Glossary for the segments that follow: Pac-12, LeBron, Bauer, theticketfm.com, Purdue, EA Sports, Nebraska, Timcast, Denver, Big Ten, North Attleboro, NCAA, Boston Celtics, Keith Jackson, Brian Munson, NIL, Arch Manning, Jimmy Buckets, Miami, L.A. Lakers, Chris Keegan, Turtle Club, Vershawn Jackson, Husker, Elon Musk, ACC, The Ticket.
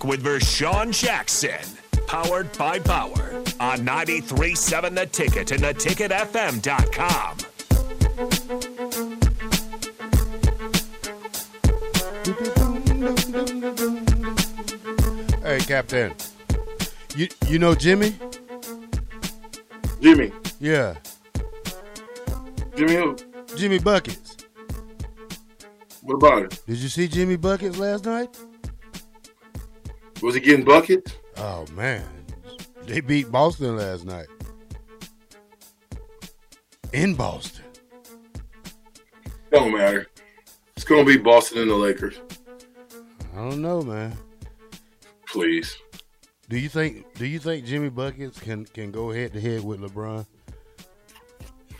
Back with Vershawn Jackson, powered by Bauer, on 93.7 The Ticket and theticketfm.com. Hey, Captain. You know Jimmy? Jimmy? Yeah. Jimmy who? Jimmy Buckets. What about it? Did you see Jimmy Buckets last night? Was he getting buckets? Oh, man. They beat Boston last night. In Boston. Don't matter. It's going to be Boston and the Lakers. I don't know, man. Please. Do you think Jimmy Buckets can go head to head with LeBron?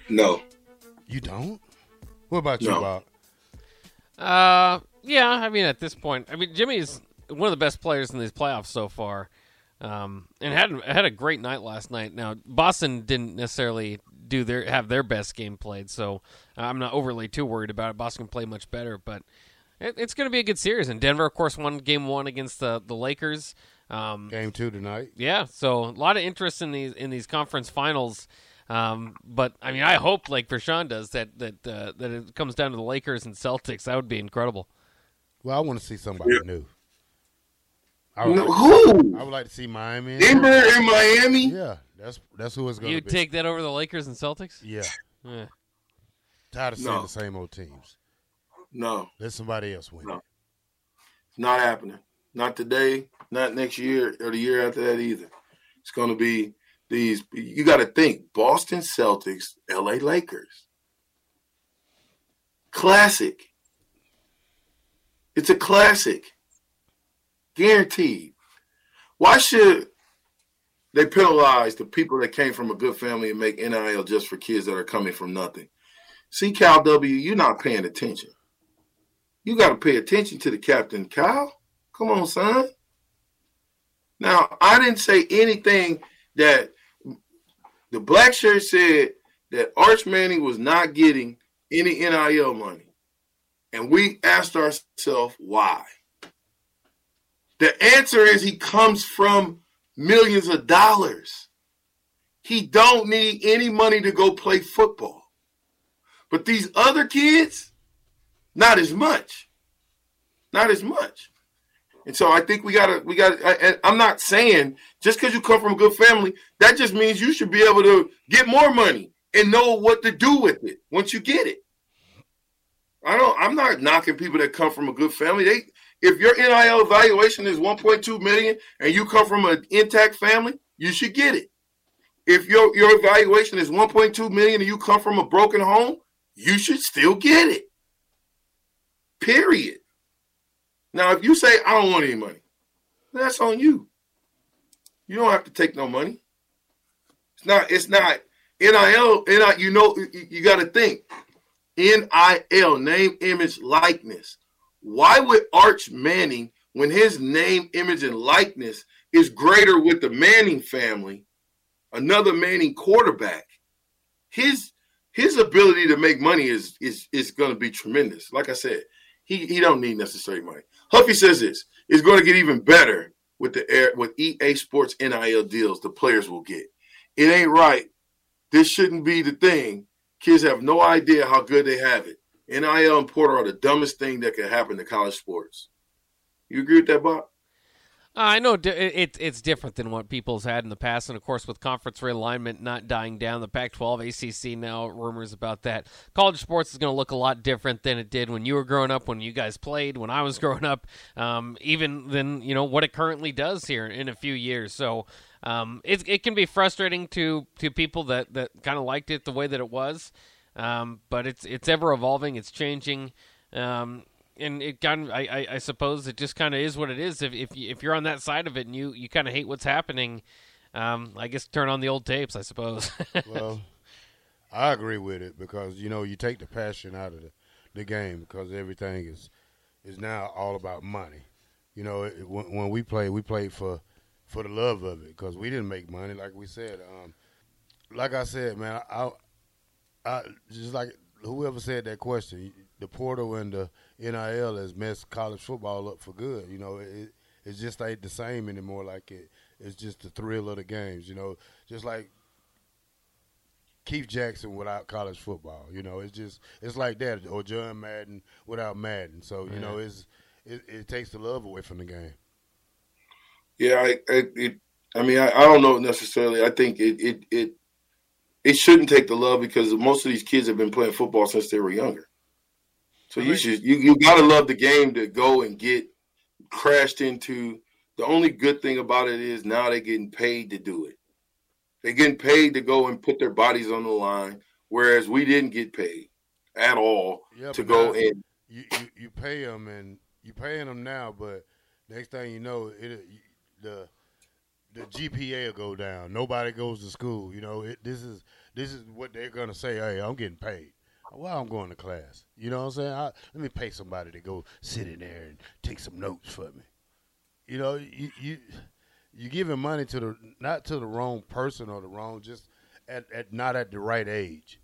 No. You don't? What about you, Bob? Yeah, I mean, at this point, Jimmy's one of the best players in these playoffs so far, and had a great night last night. Now, Boston didn't necessarily have their best game played, so I'm not overly too worried about it. Boston can play much better, but it's going to be a good series. And Denver, of course, won Game 1 against the Lakers. Game 2 tonight. Yeah, so a lot of interest in these conference finals. But I mean, I hope, like Vershawn does, that it comes down to the Lakers and Celtics. That would be incredible. Well, I want to see somebody new. I would like to see Miami. Denver and Miami. Yeah, that's who it's going to be. You take that over the Lakers and Celtics? Yeah. Yeah. Tired of seeing the same old teams. No. Let somebody else win. No. It's not happening. Not today. Not next year or the year after that either. It's going to be. You got to think, Boston Celtics, L.A. Lakers. Classic. It's a classic. Guaranteed. Why should they penalize the people that came from a good family and make NIL just for kids that are coming from nothing? See, Kyle W., you're not paying attention. You got to pay attention to the captain, Kyle. Come on, son. Now, I didn't say anything that the black shirt said that Arch Manning was not getting any NIL money. And we asked ourselves why. The answer is he comes from millions of dollars. He don't need any money to go play football. But these other kids, not as much. Not as much. And so I think we gotta. I'm not saying just because you come from a good family, that just means you should be able to get more money and know what to do with it once you get it. I'm not knocking people that come from a good family. If your NIL valuation is $1.2 million and you come from an intact family, you should get it. If your valuation is $1.2 million and you come from a broken home, you should still get it. Period. Now, if you say, I don't want any money, that's on you. You don't have to take no money. It's not NIL, you know, you got to think. NIL, name, image, likeness. Why would Arch Manning, when his name, image, and likeness is greater with the Manning family, another Manning quarterback, his ability to make money is going to be tremendous. Like I said, he don't need necessary money. Huffy says this. It's going to get even better with EA Sports NIL deals the players will get. It ain't right. This shouldn't be the thing. Kids have no idea how good they have it. NIL and Porter are the dumbest thing that could happen to college sports. You agree with that, Bob? I know it's different than what people's had in the past, and of course with conference realignment not dying down, the Pac-12, ACC now, rumors about that. College sports is going to look a lot different than it did when you were growing up, when you guys played, when I was growing up, even than what it currently does here in a few years. So it can be frustrating to people that kind of liked it the way that it was, but it's ever evolving, it's changing. And it kind of, I suppose it just kind of is what it is. If you're on that side of it and you kind of hate what's happening, I guess turn on the old tapes, I suppose. Well, I agree with it because, you take the passion out of the game because everything is now all about money. When we played for the love of it because we didn't make money, like we said. Like I said, man, I just like whoever said that question, the portal and the NIL has messed college football up for good. it just ain't the same anymore. Like it's just the thrill of the games, you know. Just like Keith Jackson without college football, you know. It's just it's like that, or John Madden without Madden. So you know, it takes the love away from the game. Yeah, I mean, I don't know necessarily. I think it shouldn't take the love, because most of these kids have been playing football since they were younger. So you gotta love the game to go and get crashed into. The only good thing about it is now they're getting paid to do it. They're getting paid to go and put their bodies on the line, whereas we didn't get paid at all to go in. You pay them, and you're paying them now, but next thing you know, the GPA will go down. Nobody goes to school. You know, this is what they're gonna say. Hey, I'm getting paid. Well, I'm going to class. You know what I'm saying? Let me pay somebody to go sit in there and take some notes for me. You know, you're giving money to not to the wrong person, or the wrong, just at not at the right age.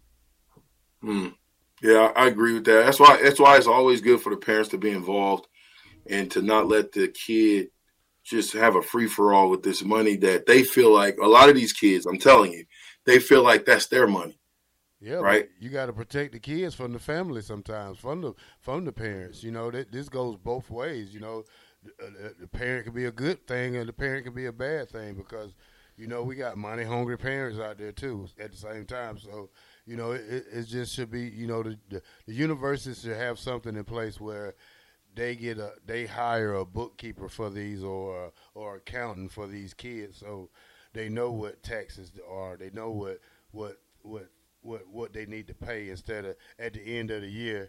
Yeah, I agree with that. That's why it's always good for the parents to be involved and to not let the kid just have a free for all with this money that they feel like. A lot of these kids, I'm telling you, they feel like that's their money. Yeah, right. You got to protect the kids from the family sometimes, from the parents. You know, this goes both ways. You know, the parent can be a good thing, and the parent can be a bad thing, because, you know, we got money hungry parents out there too at the same time. So, you know, it just should be, you know, the universities should have something in place where they hire a bookkeeper for these, or accountant for these kids, so they know what taxes are, they know what they need to pay, instead of at the end of the year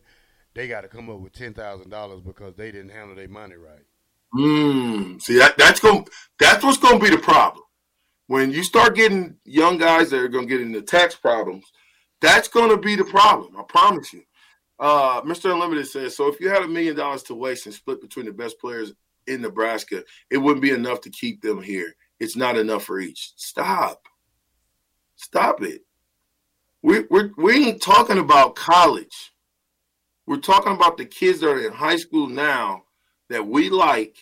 they got to come up with $10,000 because they didn't handle their money right. See, that's what's gonna be the problem when you start getting young guys that are gonna get into tax problems. That's gonna be the problem, I promise you. Mr. Unlimited says, so if you had $1 million to waste and split between the best players in Nebraska, it wouldn't be enough to keep them here. It's not enough for each. Stop it. We ain't talking about college. We're talking about the kids that are in high school now that we like,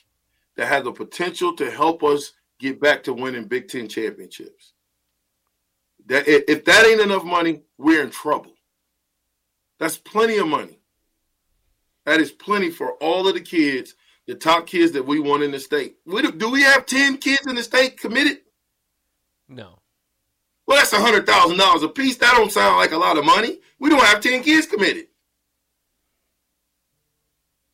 that have the potential to help us get back to winning Big Ten championships. That if that ain't enough money, we're in trouble. That's plenty of money. That is plenty for all of the kids, the top kids that we want in the state. Do we have 10 kids in the state committed? No. Well, that's $100,000 a piece. That don't sound like a lot of money. We don't have 10 kids committed.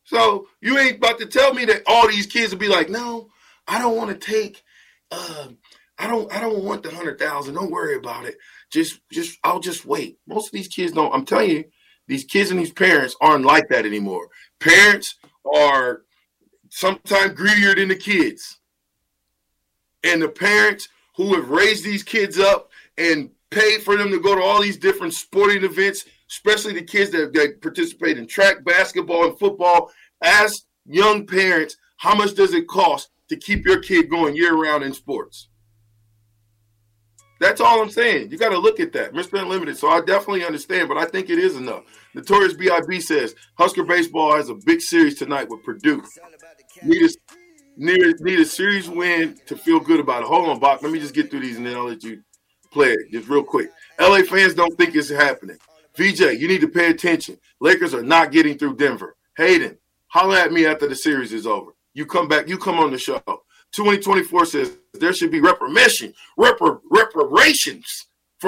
So you ain't about to tell me that all these kids will be like, no, I don't want to take I don't want the 100,000. Don't worry about it. Just I'll just wait. Most of these kids don't. I'm telling you, these kids and these parents aren't like that anymore. Parents are sometimes greedier than the kids. And the parents who have raised these kids up and paid for them to go to all these different sporting events, especially the kids that participate in track, basketball, and football. Ask young parents, how much does it cost to keep your kid going year-round in sports? That's all I'm saying. You got to look at that. Mr. Unlimited, so I definitely understand, but I think it is enough. Notorious B.I.B. says, Husker baseball has a big series tonight with Purdue. Need a series win to feel good about it. Hold on, Bach. Let me just get through these, and then I'll let you play it just real quick. L.A. fans don't think it's happening. VJ, you need to pay attention. Lakers are not getting through Denver. Hayden, holler at me after the series is over. You come back. You come on the show. 2024 says there should be reparations for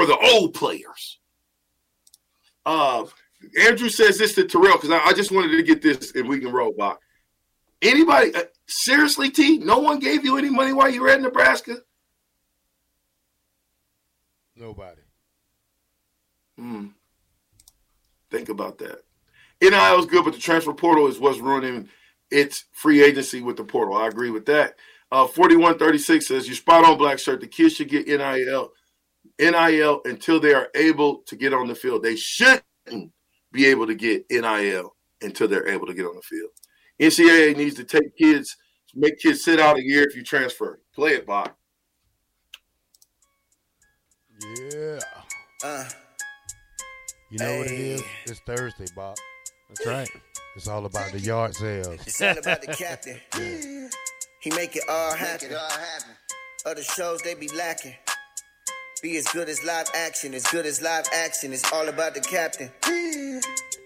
the old players. Andrew says this to Terrell, because I just wanted to get this, and we can roll, Bach. Anybody seriously, T? No one gave you any money while you were at Nebraska? Nobody. Think about that. NIL is good, but the transfer portal is what's ruining its free agency with the portal. I agree with that. 4136 says, you're spot on, Black Shirt. The kids should get NIL until they are able to get on the field. They shouldn't be able to get NIL until they're able to get on the field. NCAA needs to make kids sit out a year if you transfer. Play it, Bob. Yeah. You know what it is? It's Thursday, Bob. That's right. It's all about the yard sales. It's all about the captain. Yeah. He make it all happen. Other shows, they be lacking. Be as good as live action, as good as live action. It's all about the captain.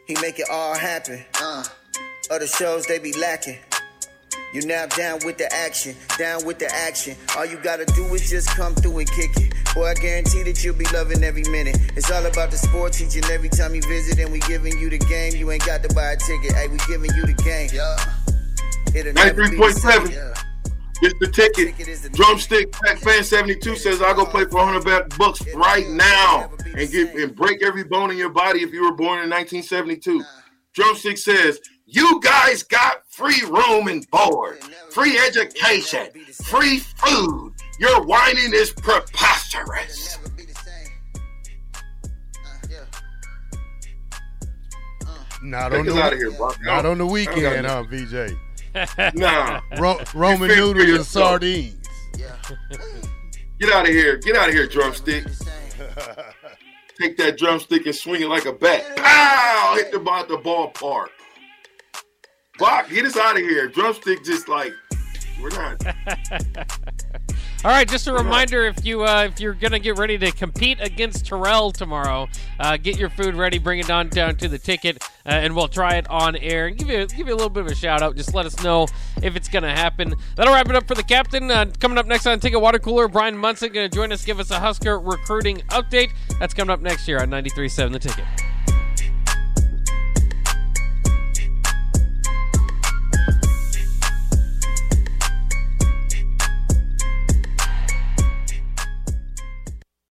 He make it all happen. Other shows, they be lacking. You now down with the action, down with the action. All you gotta do is just come through and kick it. Boy, I guarantee that you'll be loving every minute. It's all about the sport, each and every time you visit. And we giving you the game, you ain't got to buy a ticket. Hey, we giving you the game. Yeah. 93.7, yeah. It's The Ticket. Drumstick Pac Fan 72 says, I'll go play for $100 right now and break every bone in your body if you were born in 1972. Drumstick says, you guys got free room and board, free education, free food. Your whining is preposterous. Not on the weekend, huh, VJ? Nah. Roman noodles and sardines. Yeah. Get out of here. Get out of here, Drumstick. Take that drumstick and swing it like a bat. Pow! Hit the ball at the ballpark. Bach, get us out of here. Drumstick just like, we're not. All right, just a reminder, if you're going to get ready to compete against Terrell tomorrow, get your food ready, bring it on down to The Ticket, and we'll try it on air and give you a little bit of a shout-out. Just let us know if it's going to happen. That'll wrap it up for the captain. Coming up next on Ticket Water Cooler, Brian Munson going to join us, give us a Husker recruiting update. That's coming up next year on 93.7 The Ticket.